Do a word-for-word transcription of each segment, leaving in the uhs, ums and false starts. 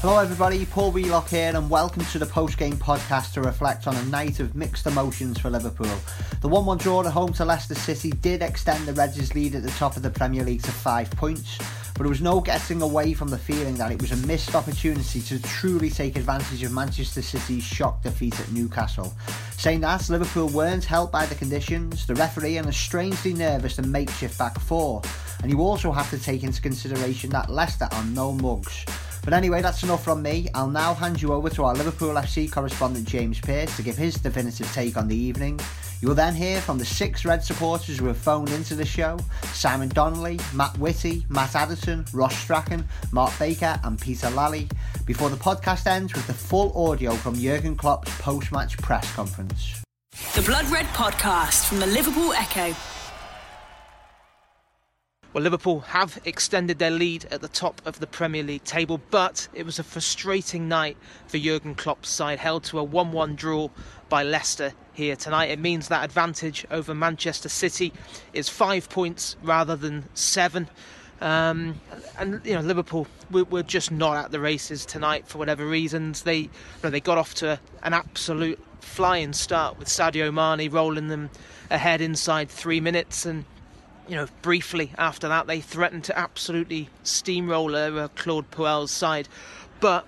Hello everybody, Paul Wheelock here and welcome to the post-game podcast to reflect on a night of mixed emotions for Liverpool. The one one draw at home to Leicester City did extend the Reds' lead at the top of the Premier League to five points. But there was no getting away from the feeling that it was a missed opportunity to truly take advantage of Manchester City's shock defeat at Newcastle. Saying that, Liverpool weren't helped by the conditions, the referee and a strangely nervous and makeshift back four. And you also have to take into consideration that Leicester are no mugs. But anyway, that's enough from me. I'll now hand you over to our Liverpool F C correspondent James Pearce to give his definitive take on the evening. You will then hear from the six Red supporters who have phoned into the show: Simon Donnelly, Matt Whitty, Matt Addison, Ross Strachan, Mark Baker and Peter Lally, before the podcast ends with the full audio from Jurgen Klopp's post-match press conference. The Blood Red podcast from the Liverpool Echo. Well, Liverpool have extended their lead at the top of the Premier League table, but it was a frustrating night for Jurgen Klopp's side, held to a one one draw by Leicester here tonight. It means that advantage over Manchester City is five points rather than seven. Um, and, you know, Liverpool were, were just not at the races tonight for whatever reasons. They, you know, they got off to an absolute flying start with Sadio Mane rolling them ahead inside three minutes and, you know, briefly after that, they threatened to absolutely steamroller uh, Claude Puel's side, but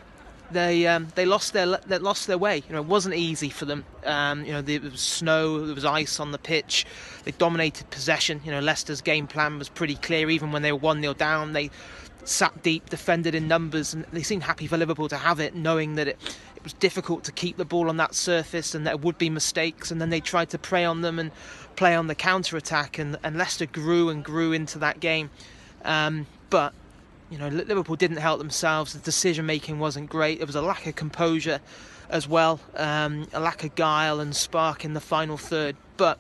they um, they lost their they lost their way. You know, it wasn't easy for them. Um, you know, there was snow, there was ice on the pitch. They dominated possession. You know, Leicester's game plan was pretty clear. Even when they were one nil down, they sat deep, defended in numbers, and they seemed happy for Liverpool to have it, knowing that it. It was difficult to keep the ball on that surface and there would be mistakes, and then they tried to prey on them and play on the counter-attack, and, and Leicester grew and grew into that game. Um, but, you know, Liverpool didn't help themselves. The decision-making wasn't great. There was a lack of composure as well, um, a lack of guile and spark in the final third. But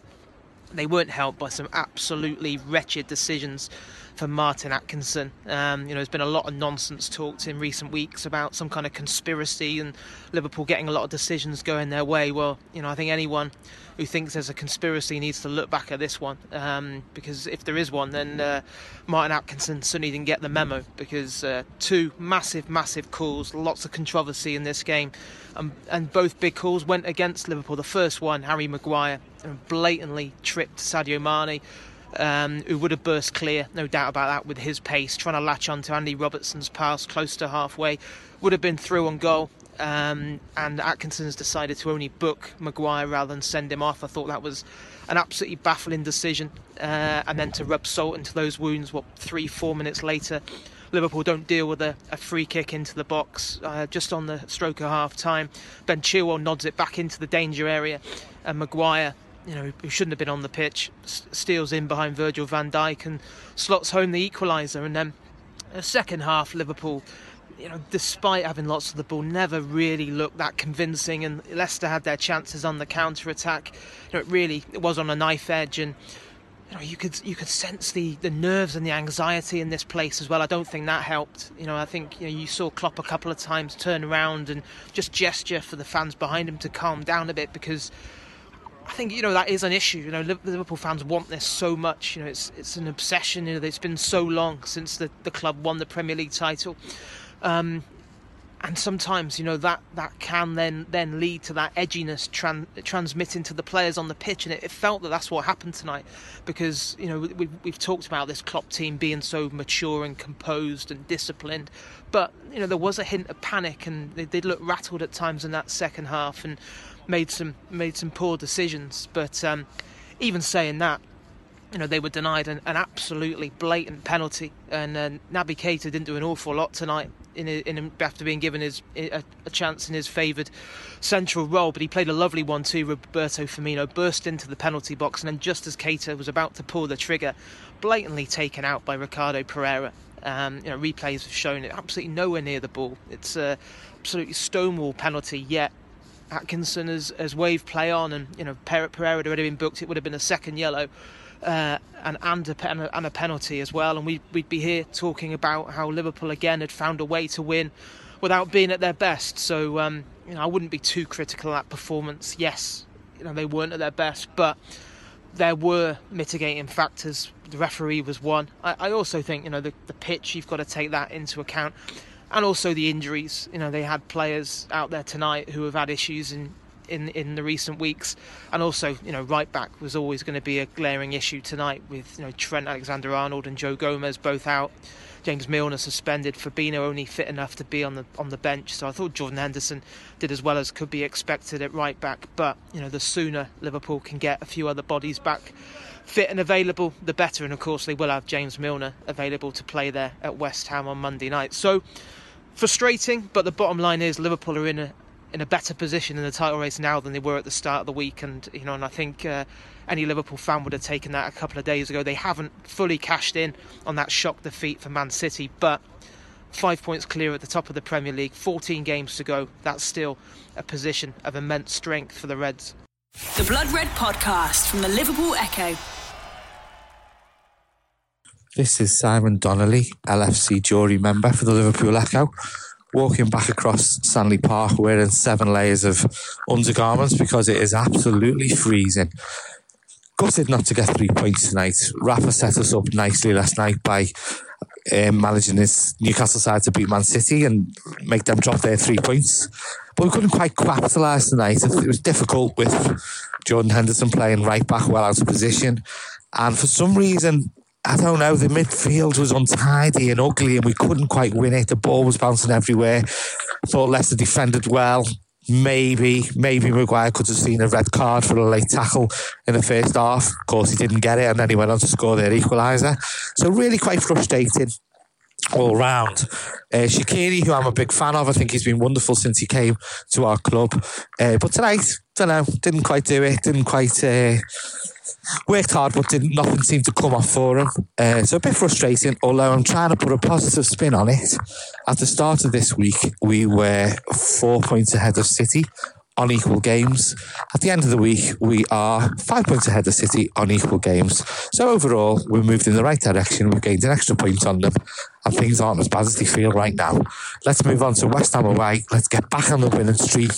they weren't helped by some absolutely wretched decisions for Martin Atkinson. Um, you know, there's been a lot of nonsense talked in recent weeks about some kind of conspiracy and Liverpool getting a lot of decisions going their way. Well, you know, I think anyone who thinks there's a conspiracy needs to look back at this one, um, because if there is one, then uh, Martin Atkinson certainly didn't get the memo, because uh, two massive, massive calls, lots of controversy in this game, um, and both big calls went against Liverpool. The first one, Harry Maguire blatantly tripped Sadio Mane, Um, who would have burst clear, no doubt about that, with his pace, trying to latch on to Andy Robertson's pass close to halfway, would have been through on goal, um, and Atkinson's decided to only book Maguire rather than send him off. I thought that was an absolutely baffling decision, uh, and then to rub salt into those wounds, what, three, four minutes later, Liverpool don't deal with a, a free kick into the box uh, just on the stroke of half-time. Ben Chilwell nods it back into the danger area, and Maguire, you know, who shouldn't have been on the pitch, steals in behind Virgil van Dijk and slots home the equaliser. And then the second half, Liverpool, you know, despite having lots of the ball, never really looked that convincing, and Leicester had their chances on the counter-attack. You know, it really it was on a knife edge, and you know, you could you could sense the, the nerves and the anxiety in this place as well. I don't think that helped. You know, I think you know you saw Klopp a couple of times turn around and just gesture for the fans behind him to calm down a bit, because I think, you know, that is an issue. You know, Liverpool fans want this so much. You know, it's it's an obsession. You know, it's been so long since the, the club won the Premier League title. Um, and sometimes, you know, that, that can then, then lead to that edginess tran- transmitting to the players on the pitch. And it, it felt that that's what happened tonight, because, you know, we, we've talked about this Klopp team being so mature and composed and disciplined. But, you know, there was a hint of panic, and they did look rattled at times in that second half, and made some made some poor decisions. But um, even saying that, you know, they were denied an, an absolutely blatant penalty, and uh, Naby Keita didn't do an awful lot tonight in, in after being given his a, a chance in his favoured central role, but he played a lovely one too. Roberto Firmino burst into the penalty box, and then just as Keita was about to pull the trigger, blatantly taken out by Ricardo Pereira. Um, you know, replays have shown it absolutely nowhere near the ball. It's a absolutely stonewall penalty, yet Atkinson has, has waved play on, and you know Pereira had already been booked. It would have been a second yellow, uh, and and a, and a penalty as well. And we we'd be here talking about how Liverpool again had found a way to win without being at their best. So um, you know I wouldn't be too critical of that performance. Yes, you know they weren't at their best, but there were mitigating factors. The referee was one. I, I also think, you know, the, the pitch, you've got to take that into account. And also the injuries. You know, they had players out there tonight who have had issues in, in, in the recent weeks. And also, you know, right back was always going to be a glaring issue tonight with, you know, Trent Alexander-Arnold and Joe Gomez both out. James Milner suspended. Fabinho only fit enough to be on the on the bench. So I thought Jordan Henderson did as well as could be expected at right back. But, you know, the sooner Liverpool can get a few other bodies back fit and available, the better. And, of course, they will have James Milner available to play there at West Ham on Monday night. So, frustrating, but the bottom line is Liverpool are in a in a better position in the title race now than they were at the start of the week. And, you know, and I think uh, any Liverpool fan would have taken that a couple of days ago. They haven't fully cashed in on that shock defeat for Man City, but five points clear at the top of the Premier League, fourteen games to go. That's still a position of immense strength for the Reds. The Blood Red podcast from the Liverpool Echo. This is Simon Donnelly, L F C jury member for the Liverpool Echo, walking back across Stanley Park wearing seven layers of undergarments because it is absolutely freezing. Gutted not to get three points tonight. Rafa set us up nicely last night by um, managing this Newcastle side to beat Man City and make them drop their three points. But we couldn't quite capitalise tonight. It was difficult with Jordan Henderson playing right back well out of position. And for some reason, I don't know, the midfield was untidy and ugly and we couldn't quite win it. The ball was bouncing everywhere. Thought Leicester defended well. Maybe, maybe Maguire could have seen a red card for a late tackle in the first half. Of course, he didn't get it and then he went on to score their equaliser. So really quite frustrating all round. Uh, Shaqiri, who I'm a big fan of, I think he's been wonderful since he came to our club. Uh, but tonight, don't know, didn't quite do it. Didn't quite... Uh, Worked hard, but didn't, nothing seemed to come off for him. Uh, so a bit frustrating, although I'm trying to put a positive spin on it. At the start of this week, we were four points ahead of City on equal games. At the end of the week, we are five points ahead of City on equal games. So overall, we've moved in the right direction. We've gained an extra point on them, and things aren't as bad as they feel right now. Let's move on to West Ham away. Let's get back on the winning streak.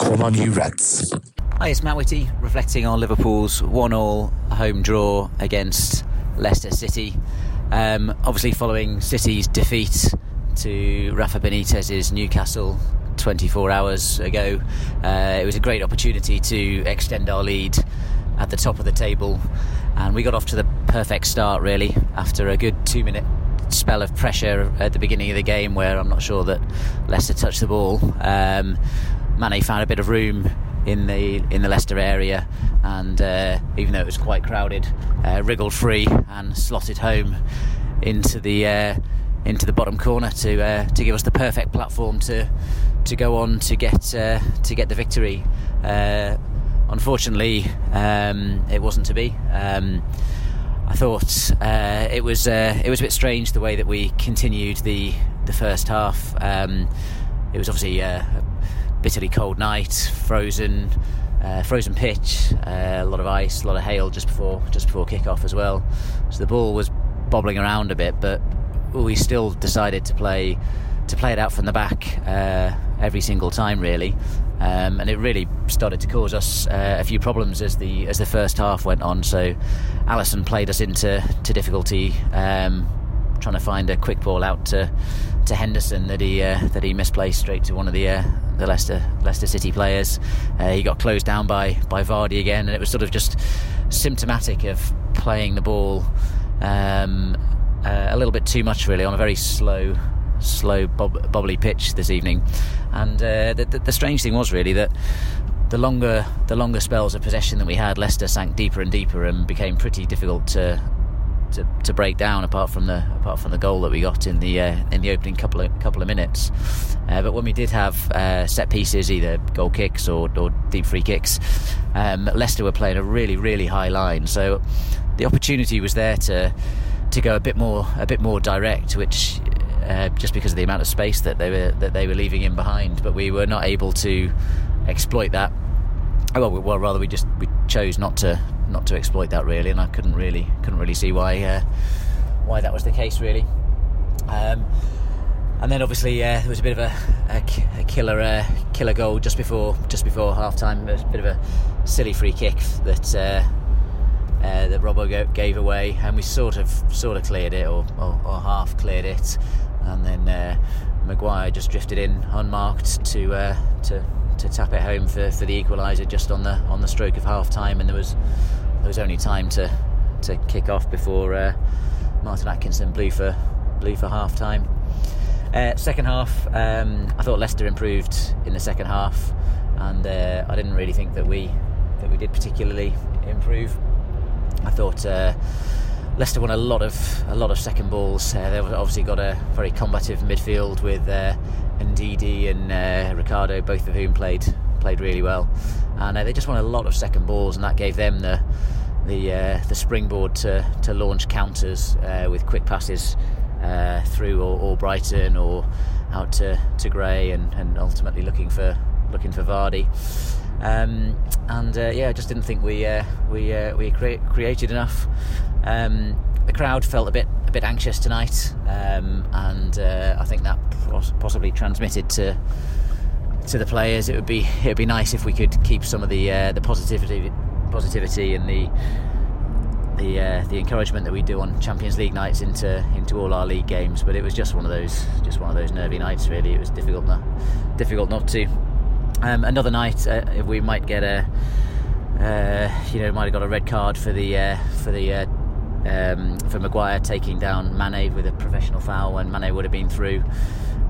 Come on, you Reds. Hi, it's Matt Whitty, reflecting on Liverpool's one all home draw against Leicester City. Um, obviously following City's defeat to Rafa Benitez's Newcastle twenty-four hours ago. Uh, it was a great opportunity to extend our lead at the top of the table, and we got off to the perfect start really after a good two minute spell of pressure at the beginning of the game where I'm not sure that Leicester touched the ball. Um, Mane found a bit of room in the in the Leicester area and uh, even though it was quite crowded, uh, wriggled free and slotted home into the uh, into the bottom corner to uh, to give us the perfect platform to to go on to get uh, to get the victory. Uh, unfortunately, um, it wasn't to be. Um, I thought uh, it was uh, it was a bit strange the way that we continued the the first half. Um, it was obviously uh, a bitterly cold night, frozen, uh, frozen pitch, uh, a lot of ice, a lot of hail just before just before kickoff as well. So the ball was bobbling around a bit, but we still decided to play to play it out from the back uh, every single time really, um, and it really started to cause us uh, a few problems as the as the first half went on. So Alisson played us into to difficulty, um, trying to find a quick ball out to to Henderson that he uh, that he misplaced straight to one of the uh, the Leicester Leicester City players. Uh, he got closed down by by Vardy again, and it was sort of just symptomatic of playing the ball um, uh, a little bit too much really on a very slow. slow bob- bobbly pitch this evening. And uh, the, the, the strange thing was really that the longer the longer spells of possession that we had, Leicester sank deeper and deeper and became pretty difficult to to, to break down apart from the apart from the goal that we got in the uh, in the opening couple of couple of minutes. Uh, but when we did have uh, set pieces, either goal kicks or, or deep free kicks, um, Leicester were playing a really really high line, so the opportunity was there to to go a bit more a bit more direct, which Uh, just because of the amount of space that they were that they were leaving in behind, but we were not able to exploit that. Well, we, well rather we just we chose not to not to exploit that really, and I couldn't really couldn't really see why uh, why that was the case really. Um, and then obviously uh, there was a bit of a, a, a killer uh, killer goal just before just before half time. It was a bit of a silly free kick that. Uh, uh, that Robbo gave away, and we sort of sort of cleared it, or, or, or half cleared it, and then uh, Maguire just drifted in unmarked to uh, to to tap it home for, for the equaliser just on the on the stroke of half time, and there was there was only time to to kick off before uh, Martin Atkinson blew for blew for half time. Uh, second half, um, I thought Leicester improved in the second half, and uh, I didn't really think that we that we did particularly improve. I thought uh, Leicester won a lot of a lot of second balls. Uh, they've obviously got a very combative midfield with uh, Ndidi and uh, Ricardo, both of whom played played really well, and uh, they just won a lot of second balls, and that gave them the the uh, the springboard to to launch counters uh, with quick passes. Uh, through or, or Brighton or out to, to Gray and, and ultimately looking for looking for Vardy, um, and uh, yeah, I just didn't think we uh, we uh, we cre- created enough. Um, the crowd felt a bit a bit anxious tonight, um, and uh, I think that pos- possibly transmitted to to the players. It would be it would be nice if we could keep some of the uh, the positivity positivity and the. the uh, the encouragement that we do on Champions League nights into into all our league games, but it was just one of those just one of those nervy nights really. It was difficult not difficult not to. Um, another night uh, we might get a uh, you know might have got a red card for the uh, for the uh, um, for Maguire taking down Mane with a professional foul when Mane would have been through.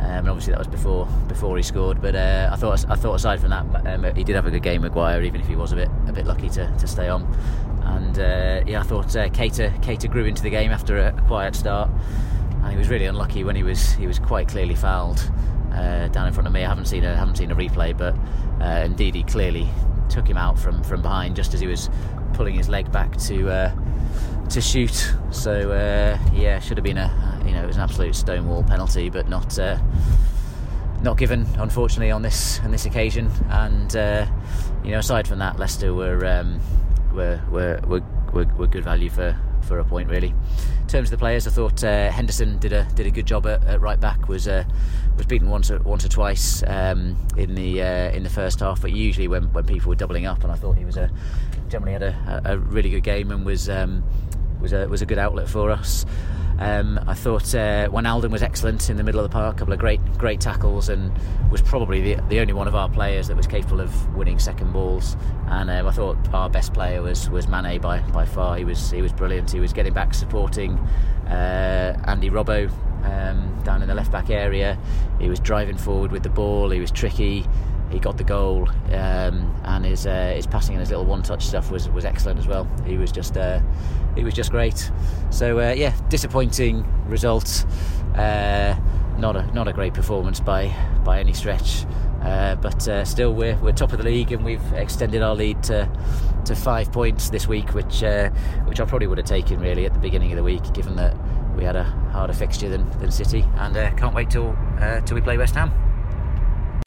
Um, and obviously that was before before he scored, but uh, I thought I thought aside from that um, he did have a good game, Maguire, even if he was a bit a bit lucky to, to stay on. And uh, yeah, I thought uh, Keita Keita grew into the game after a quiet start, and he was really unlucky when he was he was quite clearly fouled uh, down in front of me. I haven't seen a haven't seen a replay, but uh, Ndidi clearly took him out from, from behind just as he was pulling his leg back to uh, to shoot. So uh, yeah, should have been a you know it was an absolute stonewall penalty, but not uh, not given unfortunately on this on this occasion. And uh, you know aside from that, Leicester were. Um, Were, were were were good value for, for a point really. In terms of the players, I thought uh, Henderson did a did a good job at, at right back. Was uh, was beaten once or once or twice um, in the uh, in the first half, but usually when, when people were doubling up, and I thought he was a generally had a, a really good game and was um, was a was a good outlet for us. Um, I thought uh, Wijnaldum was excellent in the middle of the park, a couple of great great tackles, and was probably the, the only one of our players that was capable of winning second balls. And um, I thought our best player was, was Mane by, by far. He was he was brilliant. He was getting back, supporting uh, Andy Robbo um, down in the left back area. He was driving forward with the ball. He was tricky. He got the goal, um, and his uh, his passing and his little one-touch stuff was, was excellent as well. He was just uh, he was just great. So uh, yeah, disappointing result. Uh, not a not a great performance by by any stretch. Uh, but uh, still, we're we're top of the league, and we've extended our lead to to five points this week, which uh, which I probably would have taken really at the beginning of the week, given that we had a harder fixture than, than City. And uh, can't wait till uh, till we play West Ham.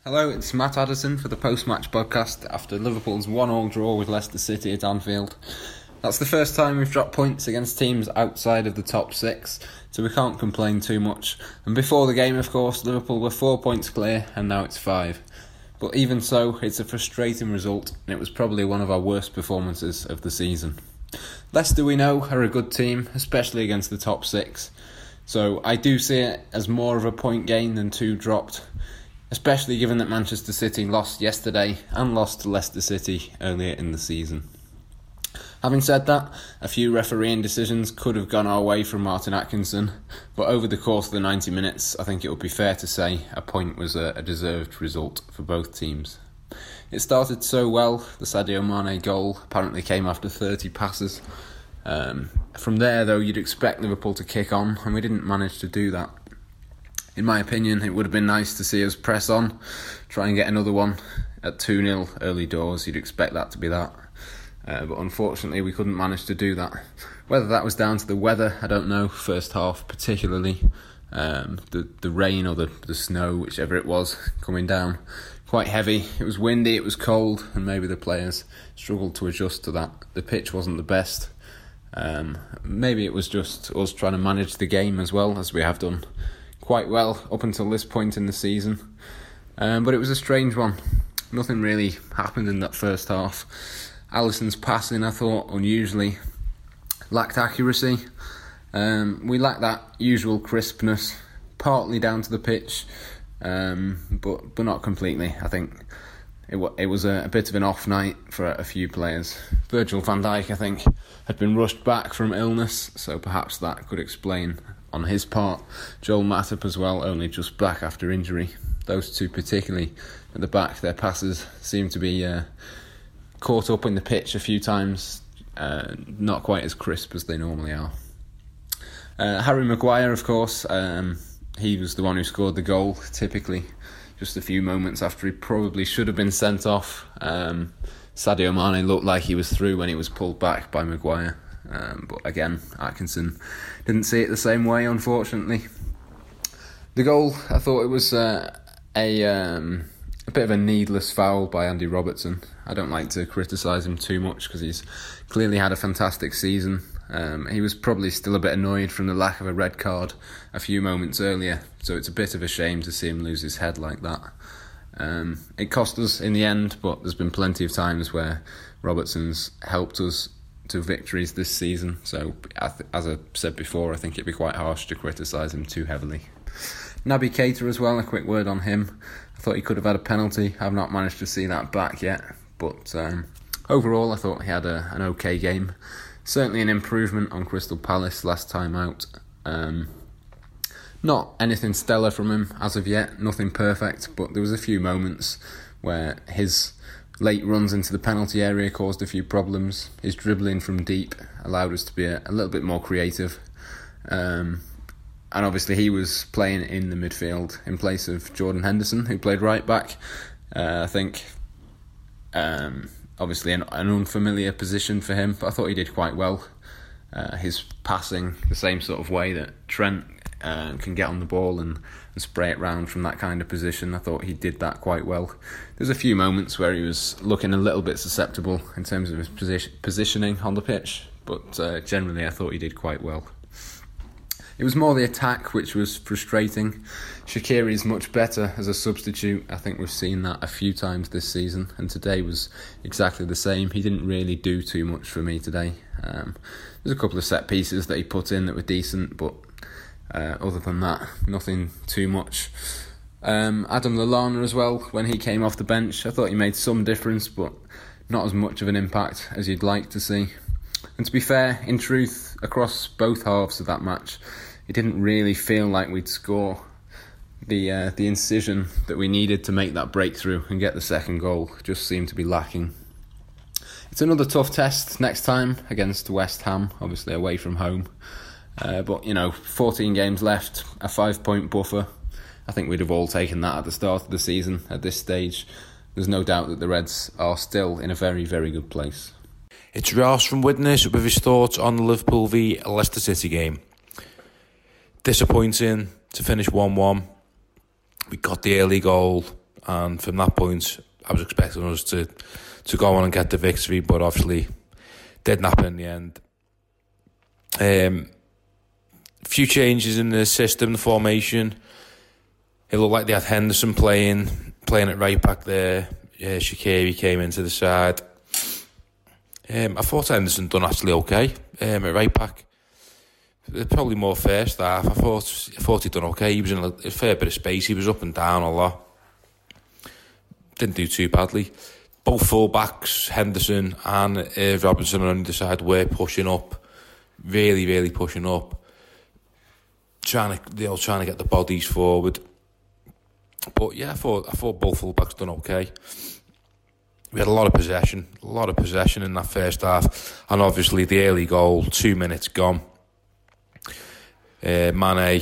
Hello, it's Matt Addison for the post-match podcast after Liverpool's one all draw with Leicester City at Anfield. That's the first time we've dropped points against teams outside of the top six, so we can't complain too much. And before the game, of course, Liverpool were four points clear, and now it's five. But even so, it's a frustrating result, and it was probably one of our worst performances of the season. Leicester, we know, are a good team, especially against the top six. So I do see it as more of a point gain than two dropped, especially given that Manchester City lost yesterday and lost to Leicester City earlier in the season. Having said that, a few refereeing decisions could have gone our way from Martin Atkinson, but over the course of the ninety minutes, I think it would be fair to say a point was a deserved result for both teams. It started so well. The Sadio Mane goal apparently came after thirty passes. Um, from there, though, you'd expect Liverpool to kick on, and we didn't manage to do that. In my opinion, it would have been nice to see us press on, try and get another one at two nil early doors. You'd expect that to be that. Uh, but unfortunately, we couldn't manage to do that. Whether that was down to the weather, I don't know, first half particularly. Um, the, the rain or the, the snow, whichever it was, coming down quite heavy. It was windy, it was cold, and maybe the players struggled to adjust to that. The pitch wasn't the best. Um, maybe it was just us trying to manage the game as well, as we have done quite well up until this point in the season, um, but it was a strange one. Nothing really happened in that first half. Alisson's passing, I thought, unusually lacked accuracy. Um, we lacked that usual crispness, partly down to the pitch, um, but but not completely. I think it, w- it was a, a bit of an off night for a few players. Virgil van Dijk, I think, had been rushed back from illness, so perhaps that could explain on his part. Joel Matip as well, only just back after injury. Those two particularly at the back, their passes seem to be uh, caught up in the pitch a few times, uh, not quite as crisp as they normally are. Uh, Harry Maguire, of course, um, he was the one who scored the goal, typically, just a few moments after he probably should have been sent off. Um, Sadio Mane looked like he was through when he was pulled back by Maguire. Um, but again, Atkinson didn't see it the same way, unfortunately. The goal, I thought it was uh, a um, a bit of a needless foul by Andy Robertson. I don't like to criticise him too much because he's clearly had a fantastic season. Um, he was probably still a bit annoyed from the lack of a red card a few moments earlier, so it's a bit of a shame to see him lose his head like that. Um, it cost us in the end, but there's been plenty of times where Robertson's helped us to victories this season, so as I said before, I think it'd be quite harsh to criticise him too heavily. Naby Keita as well, a quick word on him. I thought he could have had a penalty. I've not managed to see that back yet, but um, overall I thought he had a, an okay game. Certainly an improvement on Crystal Palace last time out. Um, not anything stellar from him as of yet, nothing perfect, but there was a few moments where his late runs into the penalty area caused a few problems. His dribbling from deep allowed us to be a, a little bit more creative. Um, and obviously he was playing in the midfield in place of Jordan Henderson, who played right back. Uh, I think... Um, Obviously an, an unfamiliar position for him, but I thought he did quite well. Uh, his passing, the same sort of way that Trent uh, can get on the ball and, and spray it round from that kind of position, I thought he did that quite well. There's a few moments where he was looking a little bit susceptible in terms of his position, positioning on the pitch, but uh, generally I thought he did quite well. It was more the attack which was frustrating. Shaqiri is much better as a substitute. I think we've seen that a few times this season, and today was exactly the same. He didn't really do too much for me today. Um, there's a couple of set pieces that he put in that were decent, but uh, other than that, nothing too much. Um, Adam Lallana as well, when he came off the bench, I thought he made some difference, but not as much of an impact as you'd like to see. And to be fair, in truth, across both halves of that match, it didn't really feel like we'd score. The uh, the incision that we needed to make that breakthrough and get the second goal just seemed to be lacking. It's another tough test next time against West Ham, obviously away from home. Uh, but, you know, fourteen games left, a five-point buffer. I think we'd have all taken that at the start of the season at this stage. There's no doubt that the Reds are still in a very, very good place. It's Ross from Widnes with his thoughts on the Liverpool v Leicester City game. Disappointing to finish one one. We got the early goal, and from that point, I was expecting us to, to go on and get the victory, but obviously didn't happen in the end. A um, few changes in the system, the formation. It looked like they had Henderson playing, playing at right back there. Yeah, Shaqiri came into the side. Um, I thought Henderson done actually okay um, at right back. Probably more first half. I thought I thought he'd done okay. He was in a fair bit of space. He was up and down a lot. Didn't do too badly. Both full backs, Henderson and uh, Robertson, on the side were pushing up, really, really pushing up. Trying to, they all trying to get the bodies forward. But yeah, I thought I thought both full backs done okay. We had a lot of possession, a lot of possession in that first half, and obviously the early goal, two minutes gone. Uh, Mane,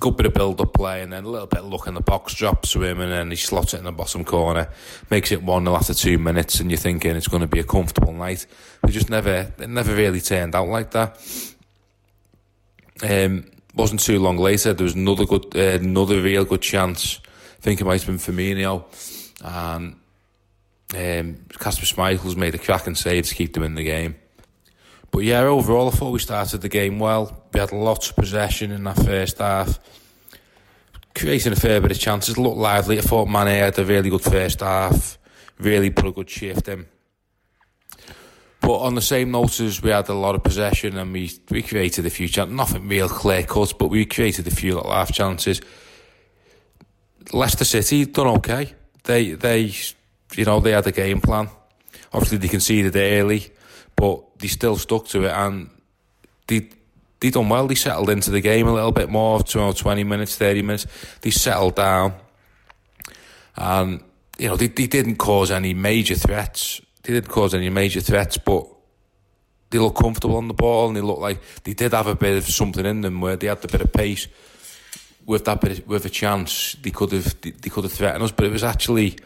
good bit of build-up play, and then a little bit of luck in the box, drops to him, and then he slots it in the bottom corner, makes it one nil after two minutes, and you're thinking it's going to be a comfortable night. It just never, it never really turned out like that. Um, wasn't too long later, there was another good, uh, another real good chance. I think it might have been Firmino, and um, Kasper Schmeichel's made a cracking save to keep them in the game. But yeah, overall, I thought we started the game well. We had lots of possession in that first half, creating a fair bit of chances. Looked lively. I thought Mane had a really good first half, really put a good shift in. But on the same note, as we had a lot of possession and we, we created a few chances, nothing real clear cut, but we created a few little half chances. Leicester City done okay. They they you know, they had a game plan. Obviously they conceded early, but they still stuck to it, and they they done well. They settled into the game a little bit more, twenty minutes, thirty minutes. They settled down, and you know, they they didn't cause any major threats. They didn't cause any major threats, but they looked comfortable on the ball, and they looked like they did have a bit of something in them, where they had a bit of pace. With that bit of, with a chance, they could have they, they could have threatened us, but it was actually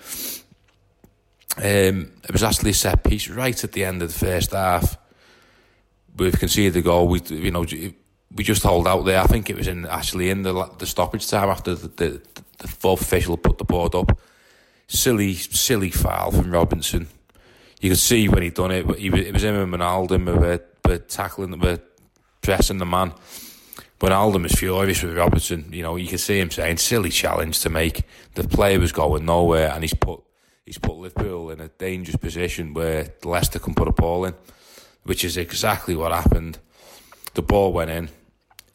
um, it was actually a set piece right at the end of the first half. We've conceded the goal. We you know we just hold out there. I think it was in actually in the the stoppage time after the the, the fourth official put the board up. Silly silly foul from Robinson. You could see when he done it. He, it was him and Wijnaldum were were tackling, were pressing the man. When Wijnaldum is furious with Robertson, you know, you can see him saying, silly challenge to make. The player was going nowhere, and he's put he's put Liverpool in a dangerous position where Leicester can put a ball in, which is exactly what happened. The ball went in.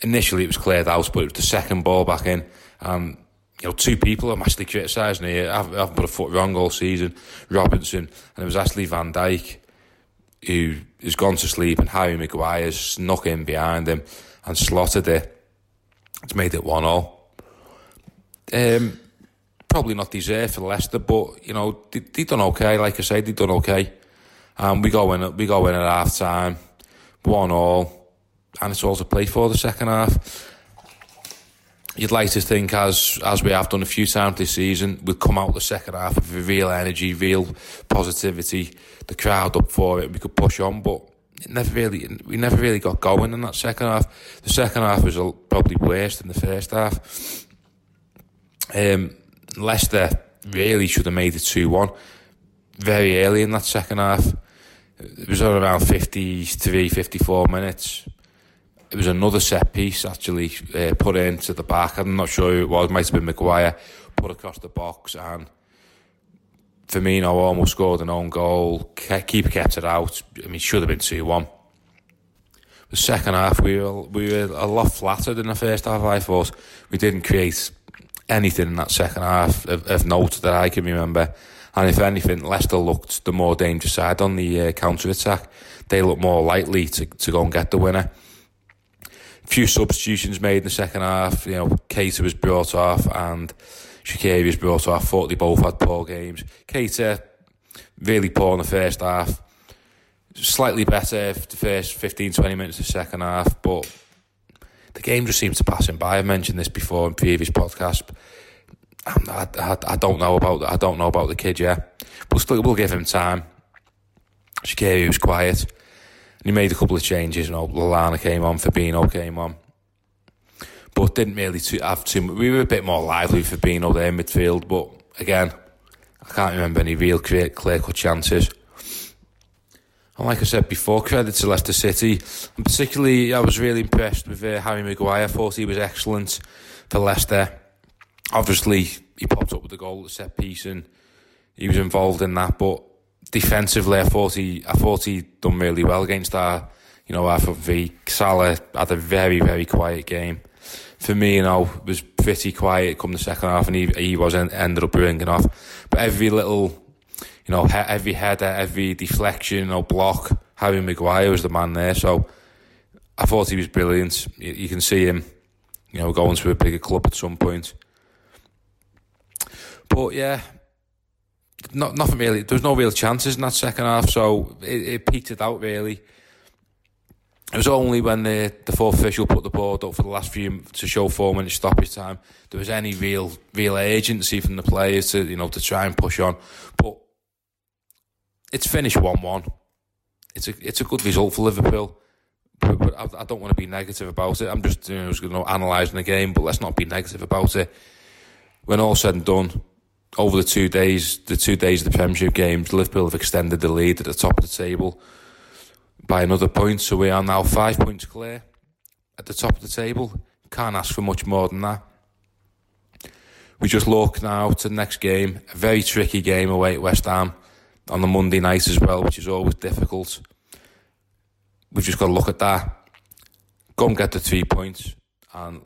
Initially it was cleared out, but it was the second ball back in. And, you know, two people I'm actually criticising here. I haven't put a foot wrong all season. Robinson, and it was actually Van Dijk, who has gone to sleep, and Harry Maguire snuck in behind him and slotted it. It's made it one all. Um, probably not deserved for Leicester, but you know they, they done okay. Like I said, they done okay. And um, we go in. We go in at half time, one all, and it's all to play for the second half. You'd like to think, as as we have done a few times this season, we'd come out the second half with real energy, real positivity. The crowd up for it. We could push on, but. It never really, we never really got going in that second half. The second half was probably worse than the first half. Um, Leicester really should have made it two one very early in that second half. It was around fifty-three, fifty-four minutes. It was another set piece actually uh, put into the back. I'm not sure who it was. It might have been Maguire put across the box, and Firmino almost scored an own goal. Keeper kept it out. I mean, it should have been two one The second half, we were we were a lot flattered in the first half, I thought. We didn't create anything in that second half of, of note that I can remember. And if anything, Leicester looked the more dangerous side on the uh, counter-attack. They looked more likely to, to go and get the winner. A few substitutions made in the second half. You know, Keita was brought off, and Shaqiri was brought off. I thought they both had poor games. Keita, really poor in the first half. Slightly better for the first fifteen, twenty minutes of the second half, but the game just seems to pass him by. I've mentioned this before in previous podcasts. I, I, I don't know about I don't know about the kid yet. But still, we'll give him time. Shaqiri was quiet. And he made a couple of changes. You know, Lallana came on, Fabinho came on. But didn't really too, have too much. We were a bit more lively for being out there in midfield, but again, I can't remember any real clear, clear-cut chances. And like I said before, credit to Leicester City. And particularly, I was really impressed with uh, Harry Maguire. I thought he was excellent for Leicester. Obviously, he popped up with the goal at the set piece, and he was involved in that. But defensively, I thought he, I thought he done really well against our, you know, our front three. Salah had a very, very quiet game. Firmino was pretty quiet come the second half, and he he was ended up ringing off. But every little, you know, he, every header, every deflection, you know, block, Harry Maguire was the man there. So I thought he was brilliant. You, you can see him, you know, going to a bigger club at some point. But yeah, not nothing really. There was no real chances in that second half, so it, it petered out really. It was only when the, the fourth official put the board up for the last few to show four minutes stoppage time there was any real real urgency from the players to, you know, to try and push on. But it's finished one one It's a it's a good result for Liverpool. But, but I, I don't want to be negative about it. I'm just you know, just going to analysing the game, but let's not be negative about it. When all said and done, over the two days, the two days of the Premiership games, Liverpool have extended the lead at the top of the table by another point, so we are now five points clear at the top of the table. Can't ask for much more than that. We just look now to the next game, a very tricky game away at West Ham on the Monday night as well, which is always difficult. we've just got to look at that. Go and get the three points and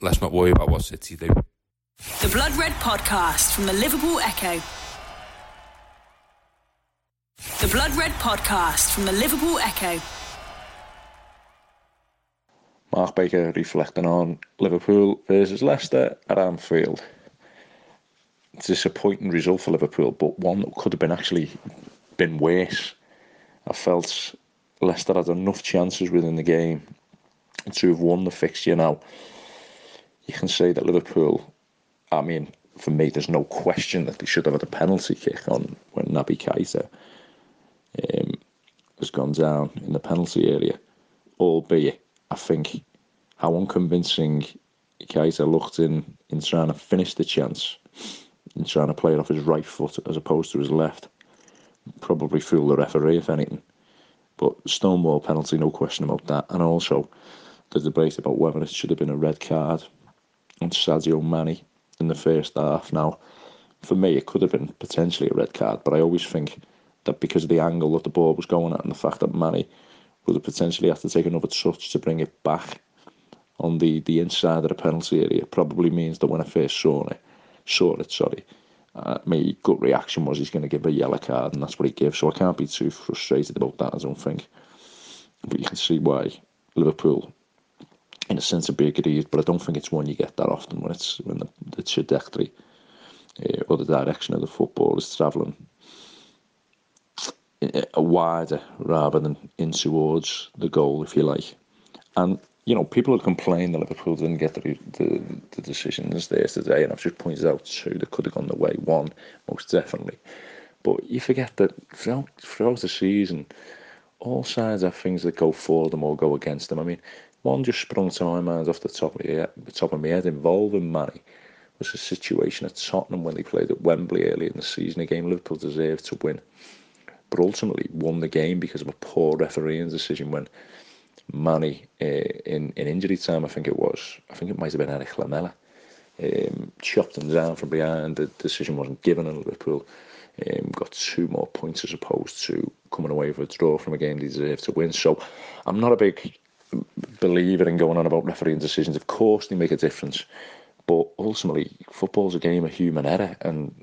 let's not worry about what City do. The Blood Red Podcast from the Liverpool Echo. The Blood Red Podcast from the Liverpool Echo. Mark Baker reflecting on Liverpool versus Leicester at Anfield. It's a disappointing result for Liverpool, but one that could have been actually been worse. I felt Leicester had enough chances within the game to have won the fixture. Now, you can say that Liverpool, I mean, for me, there's no question that they should have had a penalty kick on when Naby Keita um, has gone down in the penalty area, albeit I think how unconvincing Keita looked in, in trying to finish the chance, in trying to play it off his right foot as opposed to his left. Probably fooled the referee, if anything. But Stonewall penalty, no question about that. And also the debate about whether it should have been a red card on Sadio Mane in the first half. Now, for me, it could have been potentially a red card, but I always think that because of the angle that the ball was going at and the fact that Mane would have potentially had to take another touch to bring it back on the, the inside of the penalty area, probably means that when I first saw it, saw it, sorry, uh, my gut reaction was he's going to give a yellow card, and that's what he gives. So I can't be too frustrated about that, I don't think. But you can see why Liverpool, in a sense, are being aggrieved, but I don't think it's one you get that often when it's when the, the trajectory uh, or the direction of the football is travelling wider rather than in towards the goal, if you like. And, you know, people have complained that Liverpool didn't get the, the, the decisions there today, and I've just pointed out two that could have gone the way, one, most definitely. But you forget that throughout, throughout the season, all sides have things that go for them or go against them. I mean, one just sprung to my mind off the top of, the, the top of my head involving Mane was a situation at Tottenham when they played at Wembley early in the season, a game Liverpool deserved to win, but ultimately won the game because of a poor refereeing decision when Mane, uh, in, in injury time, I think it was, I think it might have been Eric Lamela, um, chopped him down from behind. The decision wasn't given, and Liverpool um, got two more points as opposed to coming away with a draw from a game they deserved to win. So I'm not a big believer in going on about refereeing decisions. Of course they make a difference, but ultimately, football's a game of human error, and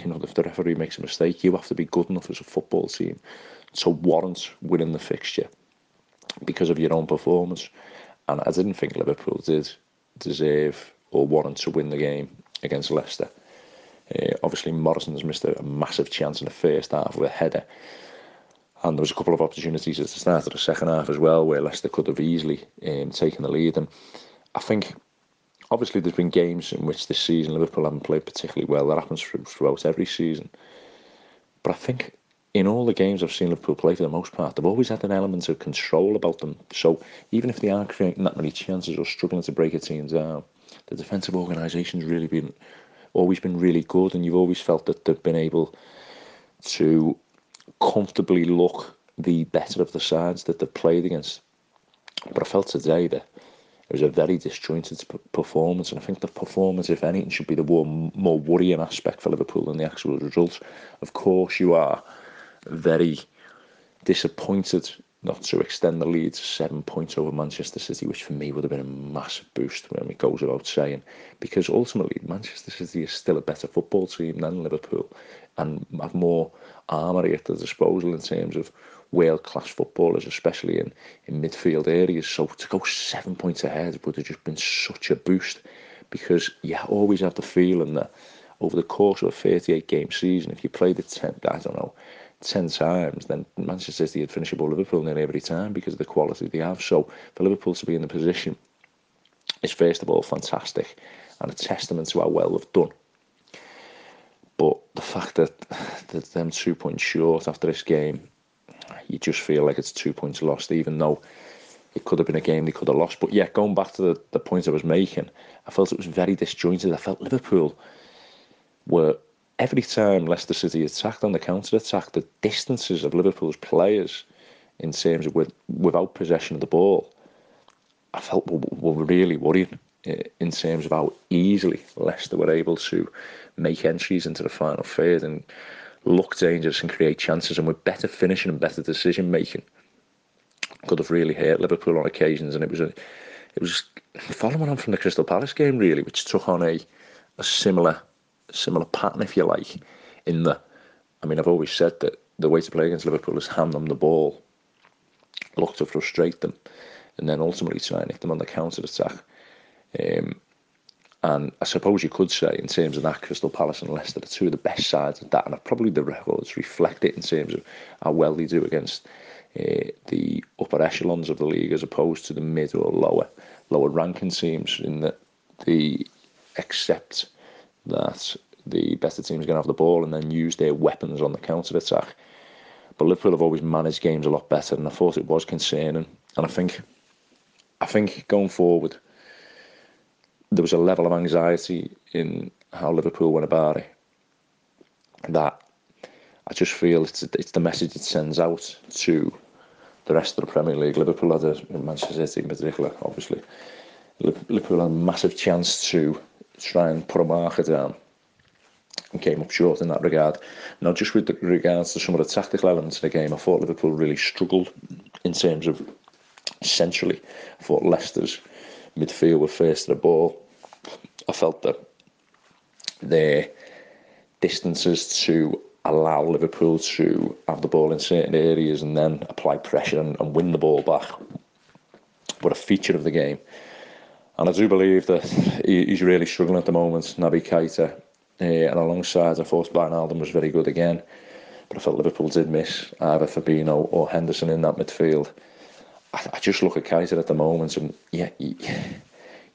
you know, if the referee makes a mistake, you have to be good enough as a football team to warrant winning the fixture because of your own performance. And I didn't think Liverpool did deserve or warrant to win the game against Leicester. Uh, obviously, Morrison's missed a massive chance in the first half with a header, and there was a couple of opportunities at the start of the second half as well where Leicester could have easily um, taken the lead. And I think, obviously, there's been games in which this season Liverpool haven't played particularly well. That happens throughout every season. But I think in all the games I've seen Liverpool play, for the most part, they've always had an element of control about them. So even if they aren't creating that many chances or struggling to break a team down, the defensive organisation's really been always been really good, and you've always felt that they've been able to comfortably look the better of the sides that they've played against. But I felt today that it was a very disjointed performance, and I think the performance, if anything, should be the one more worrying aspect for Liverpool than the actual results. Of course, you are very disappointed not to extend the lead to seven points over Manchester City, which for me would have been a massive boost, when it goes without saying, because ultimately Manchester City is still a better football team than Liverpool and have more armoury at their disposal in terms of world-class footballers, especially in, in midfield areas. So to go seven points ahead would have just been such a boost, because you always have the feeling that over the course of a thirty-eight game season, if you played it ten, I don't know, ten times, then Manchester City had finished above Liverpool nearly every time because of the quality they have. So for Liverpool to be in the position is first of all fantastic and a testament to how well they've done. But the fact that, that them two points short after this game, you just feel like it's two points lost, even though it could have been a game they could have lost. But yeah, going back to the, the point I was making, I felt it was very disjointed. I felt Liverpool were, every time Leicester City attacked on the counter-attack, the distances of Liverpool's players in terms of with, without possession of the ball, I felt were, were really worrying in terms of how easily Leicester were able to make entries into the final third and look dangerous and create chances, and with better finishing and better decision making could have really hurt Liverpool on occasions, and it was a, it was following on from the Crystal Palace game really, which took on a, a similar similar pattern, if you like, in the, I mean, I've always said that the way to play against Liverpool is hand them the ball, look to frustrate them, and then ultimately try and hit them on the counter attack. Um, and I suppose you could say, in terms of that, Crystal Palace and Leicester are two of the best sides of that, and probably the records reflect it in terms of how well they do against uh, the upper echelons of the league as opposed to the mid or lower lower ranking teams. In that, the except that the better team is going to have the ball and then use their weapons on the counter attack. But Liverpool have always managed games a lot better, and I thought it was concerning. And I think, I think going forward, there was a level of anxiety in how Liverpool went about it that I just feel it's it's the message it sends out to the rest of the Premier League. Liverpool had a, Manchester City in particular, obviously. Liverpool had a massive chance to try and put a marker down, and came up short in that regard. Now, just with regards to some of the tactical elements of the game, I thought Liverpool really struggled in terms of centrally. I thought Leicester's midfield were first to the ball. I felt that their distances to allow Liverpool to have the ball in certain areas and then apply pressure and, and win the ball back were a feature of the game. And I do believe that he, he's really struggling at the moment, Naby Keita. Uh, and alongside, I thought Wijnaldum was very good again, but I felt Liverpool did miss either Fabinho or Henderson in that midfield. I, I just look at Keita at the moment, and yeah, he,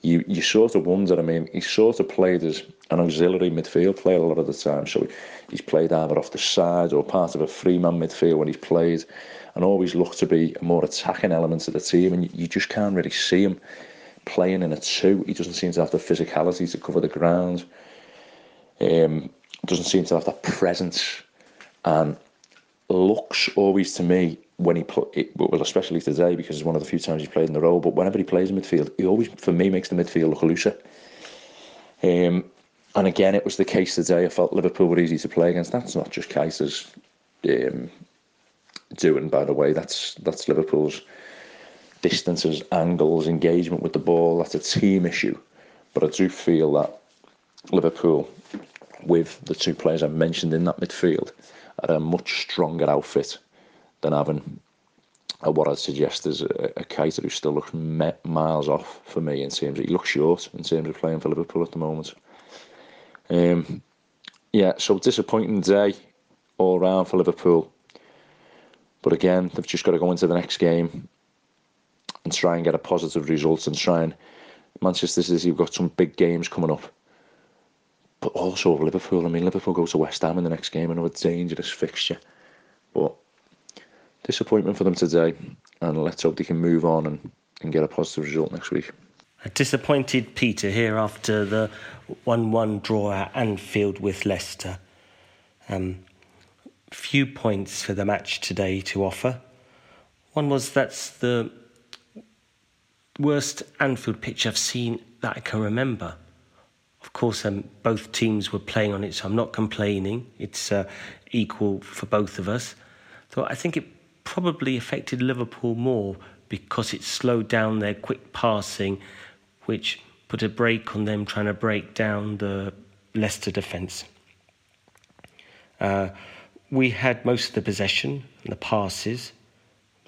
you you sort of wonder. I mean, he sort of played as an auxiliary midfield player a lot of the time, so he, he's played either off the side or part of a three-man midfield when he's played, and always looked to be a more attacking element of the team, and you, you just can't really see him playing in a two. He doesn't seem to have the physicality to cover the ground. Um, doesn't seem to have that presence, and looks always to me when he pl- it, well, especially today, because it's one of the few times he's played in the role, but whenever he plays in midfield, he always, for me, makes the midfield look looser. Um, and again, it was the case today. I felt Liverpool were easy to play against. That's not just Keita's um, doing, by the way. That's that's Liverpool's distances, angles, engagement with the ball. That's a team issue. But I do feel that Liverpool, with the two players I mentioned in that midfield, are a much stronger outfit than having a, what I'd suggest is a, a Keita who still looks me- miles off for me in terms of, he looks short in terms of playing for Liverpool at the moment. Um, yeah, so disappointing day all round for Liverpool. But again, they've just got to go into the next game and try and get a positive result, and try and, Manchester City have got some big games coming up. But also Liverpool, I mean, Liverpool go to West Ham in the next game, another dangerous fixture. But disappointment for them today, and let's hope they can move on and, and get a positive result next week. A disappointed Peter here after the one one draw at Anfield with Leicester. Um, few points for the match today to offer. One was that's the worst Anfield pitch I've seen that I can remember. Of course, um, both teams were playing on it, so I'm not complaining. It's uh, equal for both of us. So I think it probably affected Liverpool more because it slowed down their quick passing, which put a brake on them trying to break down the Leicester defence. Uh, we had most of the possession and the passes.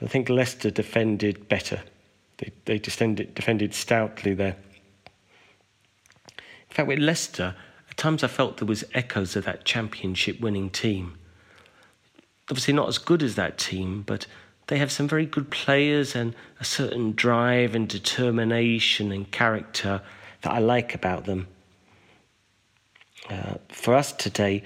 I think Leicester defended better. They, they defended, defended stoutly there. In fact, with Leicester, at times I felt there was echoes of that championship-winning team. Obviously not as good as that team, but they have some very good players and a certain drive and determination and character that I like about them. Uh, for us today,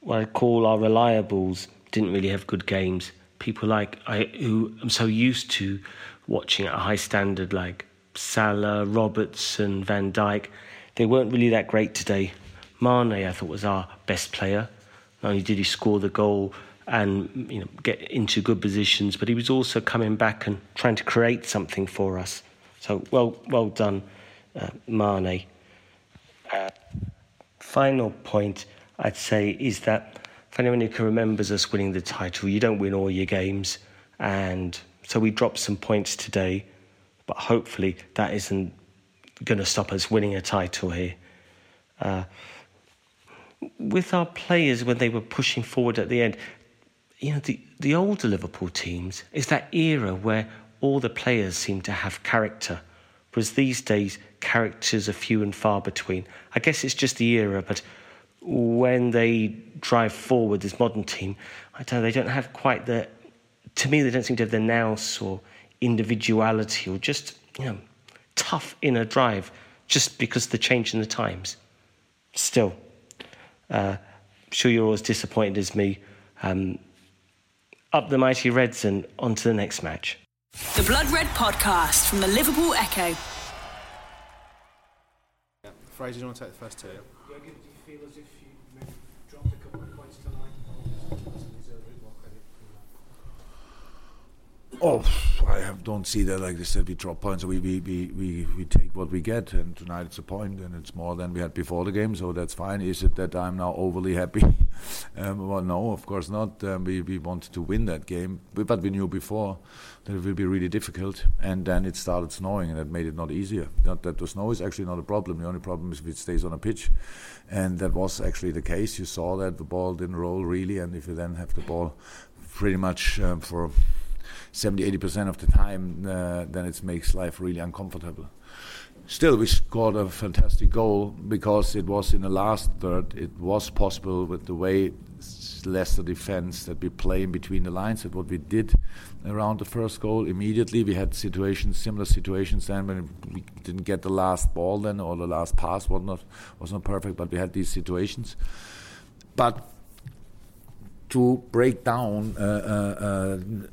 what I call our reliables didn't really have good games. People like I, who I'm so used to watching at a high standard, like Salah, Robertson, Van Dijk. They weren't really that great today. Mane, I thought, was our best player. Not only did he score the goal and, you know, get into good positions, but he was also coming back and trying to create something for us. So well, well done, uh, Mane. Uh, final point I'd say is that if anyone who remembers us winning the title, you don't win all your games, and So we dropped some points today, but hopefully that isn't going to stop us winning a title here. Uh, with our players, when they were pushing forward at the end, you know, the, the older Liverpool teams, is that era where all the players seem to have character, whereas these days, characters are few and far between. I guess it's just the era, but when they drive forward, this modern team, I don't know, they don't have quite the... To me, they don't seem to have the nous or individuality or just, you know, tough inner drive just because of the change in the times. Still, uh, I'm sure you're all as disappointed as me. Um, up the mighty Reds and on to the next match. The Blood Red Podcast from the Liverpool Echo. Yeah. Fraser, do you want to take the first two? Yeah, do you feel as if you maybe dropped a couple of points tonight? Oh, I have, don't see that like this, that we drop points. We, we, we, we, we take what we get, and tonight it's a point, and it's more than we had before the game, so that's fine. Is it that I'm now overly happy? um, well, no, of course not. Um, we, we wanted to win that game, but we knew before that it would be really difficult, and then it started snowing, and that made it not easier. Not that the snow is actually not a problem. The only problem is if it stays on a pitch, and that was actually the case. You saw that the ball didn't roll really, and if you then have the ball pretty much um, for... seventy to eighty percent of the time, uh, then it makes life really uncomfortable. Still, we scored a fantastic goal because it was in the last third. It was possible with the way Leicester defence that we play in between the lines, that what we did around the first goal immediately. We had situations, similar situations then when we didn't get the last ball then or the last pass was not, was not perfect, but we had these situations. But to break down... Uh, uh, uh,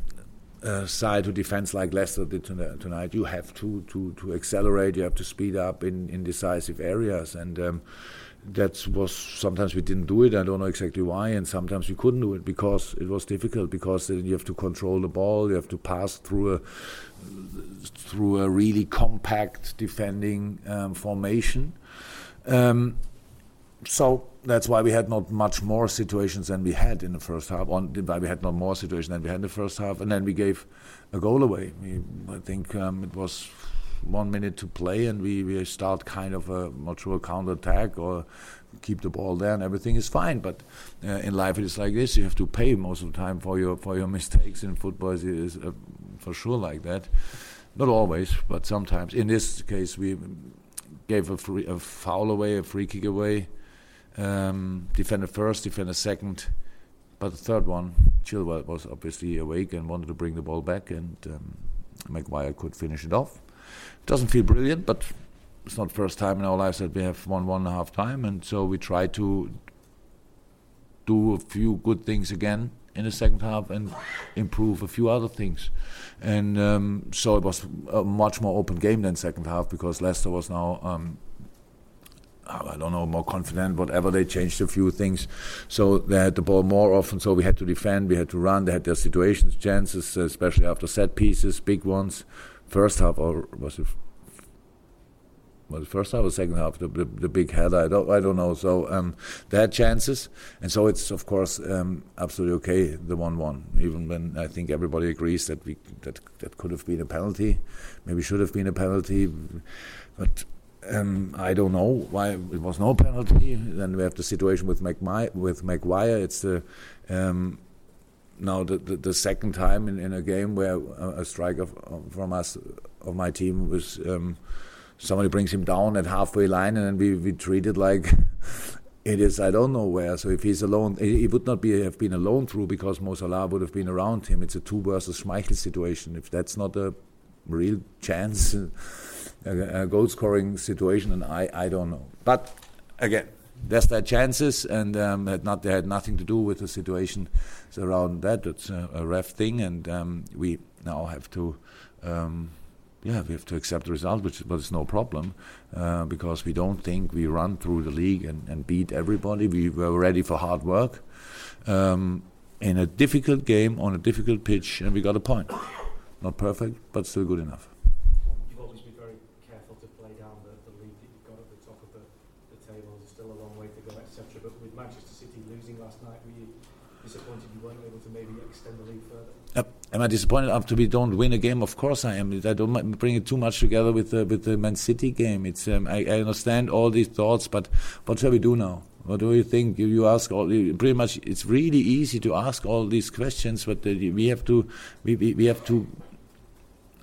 Uh, side to defence like Leicester did tonight, you have to, to, to accelerate, you have to speed up in, in decisive areas, and um, that was, sometimes we didn't do it, I don't know exactly why, and sometimes we couldn't do it because it was difficult, because then you have to control the ball, you have to pass through a through a really compact defending um, formation. Um, so that's why we had not much more situations than we had in the first half. On, why we had not more situations than we had in the first half, and then we gave a goal away. We, I think um, it was one minute to play, and we, we start kind of a not sure counter attack or keep the ball there, and everything is fine. But uh, in life, it is like this: you have to pay most of the time for your for your mistakes. In football, it is uh, for sure like that. Not always, but sometimes. In this case, we gave a, free, a foul away, a free kick away. Um, defender first, defender second, but the third one, Chilwell was obviously awake and wanted to bring the ball back, and um, Maguire could finish it off. It doesn't feel brilliant, but it's not the first time in our lives that we have won one and a half time, and so we try to do a few good things again in the second half and improve a few other things. And um, so it was a much more open game than second half, because Leicester was now... Um, I don't know, more confident, whatever, they changed a few things. So they had the ball more often, so we had to defend, we had to run, they had their situations, chances, especially after set pieces, big ones. First half, or was it, was it first half or second half, the, the, the big header, I don't, I don't know. So um, they had chances, and so it's, of course, um, absolutely okay, the one-one, even when I think everybody agrees that we that that could have been a penalty, maybe should have been a penalty, but... Um, I don't know why it was no penalty. Then we have the situation with Maguire. With Maguire, it's the um, now the, the, the second time in, in a game where a, a striker of, from us of my team was um, somebody brings him down at halfway line, and then we, we treat it like it is I don't know where. So if he's alone, he would not be have been alone through because Mo Salah would have been around him. It's a two versus Schmeichel situation. If that's not a real chance. A goal-scoring situation, and I, I don't know. But again, there's their chances, and um, had not they had nothing to do with the situation around that. It's a, a ref thing, and um, we now have to, um, yeah, we have to accept the result, which but it's no problem uh, because we don't think we run through the league and, and beat everybody. We were ready for hard work um, in a difficult game on a difficult pitch, and we got a point. Not perfect, but still good enough. Am I disappointed after we don't win a game? Of course I am. I don't bring it too much together with the, with the Man City game. It's um, I, I understand all these thoughts, but what shall we do now? What do you think? You, you ask all pretty much. It's really easy to ask all these questions, but we have to we, we, we have to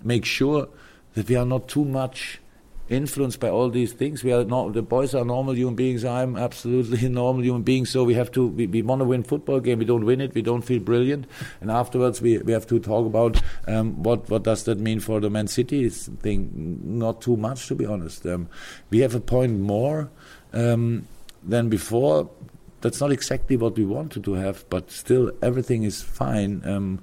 make sure that we are not too much influenced by all these things. We are not, the boys are normal human beings. I'm absolutely a normal human being. So we have to. We, we want to win football game. We don't win it. We don't feel brilliant. And afterwards, we, we have to talk about um, what what does that mean for the Man City thing. Not too much, to be honest. Um, we have a point more um, than before. That's not exactly what we wanted to have, but still everything is fine. Um,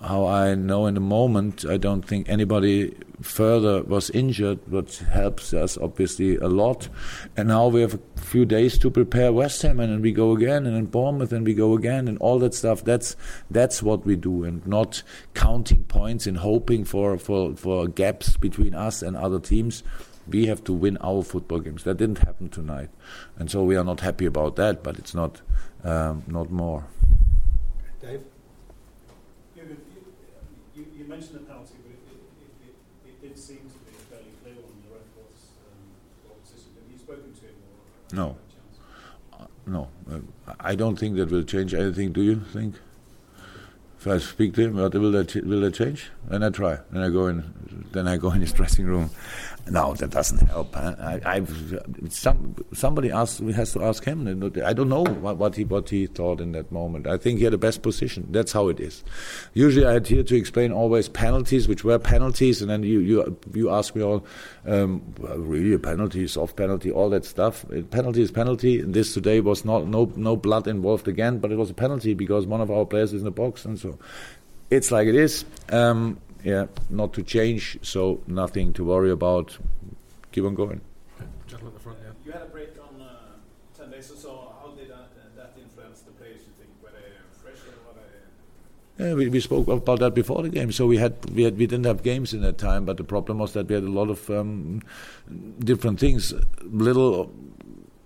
How I know in the moment, I don't think anybody further was injured, which helps us obviously a lot. And now we have a few days to prepare West Ham, and then we go again, and then Bournemouth, and we go again, and all that stuff. That's that's what we do, and not counting points and hoping for, for, for gaps between us and other teams. We have to win our football games. That didn't happen tonight, and so we are not happy about that. But it's not um, not more. Dave? You mentioned the penalty, but it, it, it, it, it did seem to be fairly clear on the ref was um, position. Have you spoken to him? Or no, uh, no. Uh, I don't think that will change anything. Do you think? If I speak to him, what, will that will that change? Then I try. Then I go in. Then I go in his dressing room. No, that doesn't help. I, I, I some somebody asked, has to ask him. I don't know what, what he what he thought in that moment. I think he had the best position. That's how it is. Usually, I adhere to explain always penalties, which were penalties, and then you you, you ask me all um, well, really a penalty, soft penalty, all that stuff. Penalty is penalty. This today was not no no blood involved again, but it was a penalty because one of our players is in the box, and so it's like it is. Um, Yeah, not to change, so nothing to worry about. Keep on going. Just at the front, yeah. You had a break on uh, ten days or so. How did that, uh, that influence the players, you think? Were they fresh or were they... Yeah, we, we spoke about that before the game. So we had, we had we didn't have games in that time, but the problem was that we had a lot of um, different things. Little...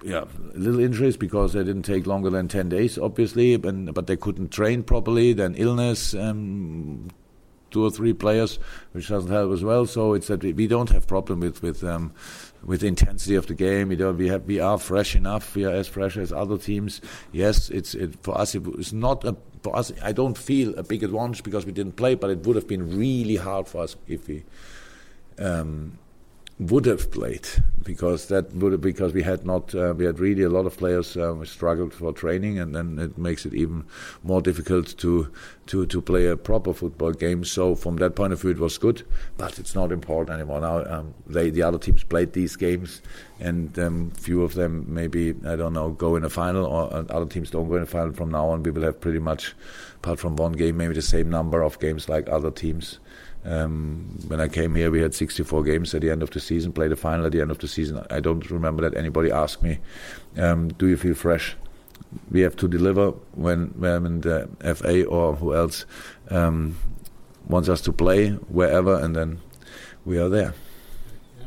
Yeah, little injuries because they didn't take longer than ten days, obviously, and, but they couldn't train properly, then illness... Um, two or three players, which doesn't help as well. So it's that we don't have problem with with um, with intensity of the game. We don't. We have. We are fresh enough. We are as fresh as other teams. Yes, it's it, for us. It, it's not a. For us, I don't feel a big advantage because we didn't play. But it would have been really hard for us if we um, would have played because that would have, because we had not. Uh, we had really a lot of players uh, who struggled for training, and then it makes it even more difficult to. To, to play a proper football game, so from that point of view it was good, but it's not important anymore. Now um, they the other teams played these games, and um, few of them maybe I don't know go in a final, or uh, other teams don't go in a final. From now on, we will have pretty much, apart from one game, maybe the same number of games like other teams. Um, when I came here, we had sixty-four games at the end of the season. Played a final at the end of the season. I don't remember that anybody asked me, um, "Do you feel fresh?" We have to deliver when when the F A or who else um, wants us to play wherever, and then we are there.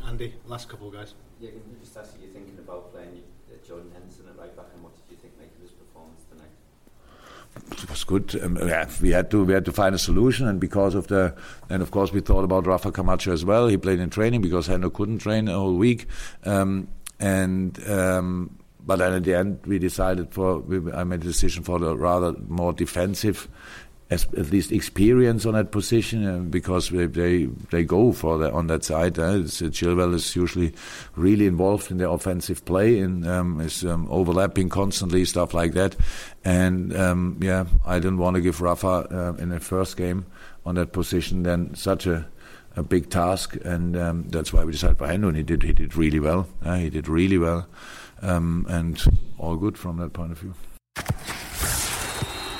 Andy, last couple of guys. Yeah, can you just ask what you're thinking about playing Jordan Henderson at right back, and what did you think made of his performance tonight? It was good. Um, yeah, we had to we had to find a solution, and because of the and of course we thought about Rafa Camacho as well. He played in training because Hendo couldn't train a whole week, um, and. Um, But then at the end, we decided for, we, I made a decision for the rather more defensive, as, at least experience on that position, uh, because they, they they go for the, on that side. Uh, it's, uh, Chilwell is usually really involved in the offensive play and um, is um, overlapping constantly, stuff like that. And um, yeah, I didn't want to give Rafa uh, in the first game on that position then such a. A big task, and um, that's why we decided for Hendo, and he did. He did really well. Uh, he did really well, um, and all good from that point of view.